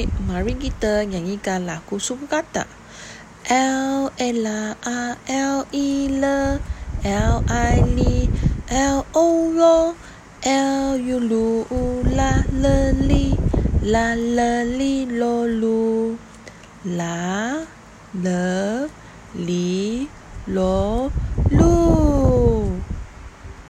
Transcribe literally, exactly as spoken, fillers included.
Baik, mari kita nyanyikan lagu suku kata. L Ella A L I Le L I Li L O Lo L U Lu U La Le Li La Le Li Lo Lu La Le Li Lo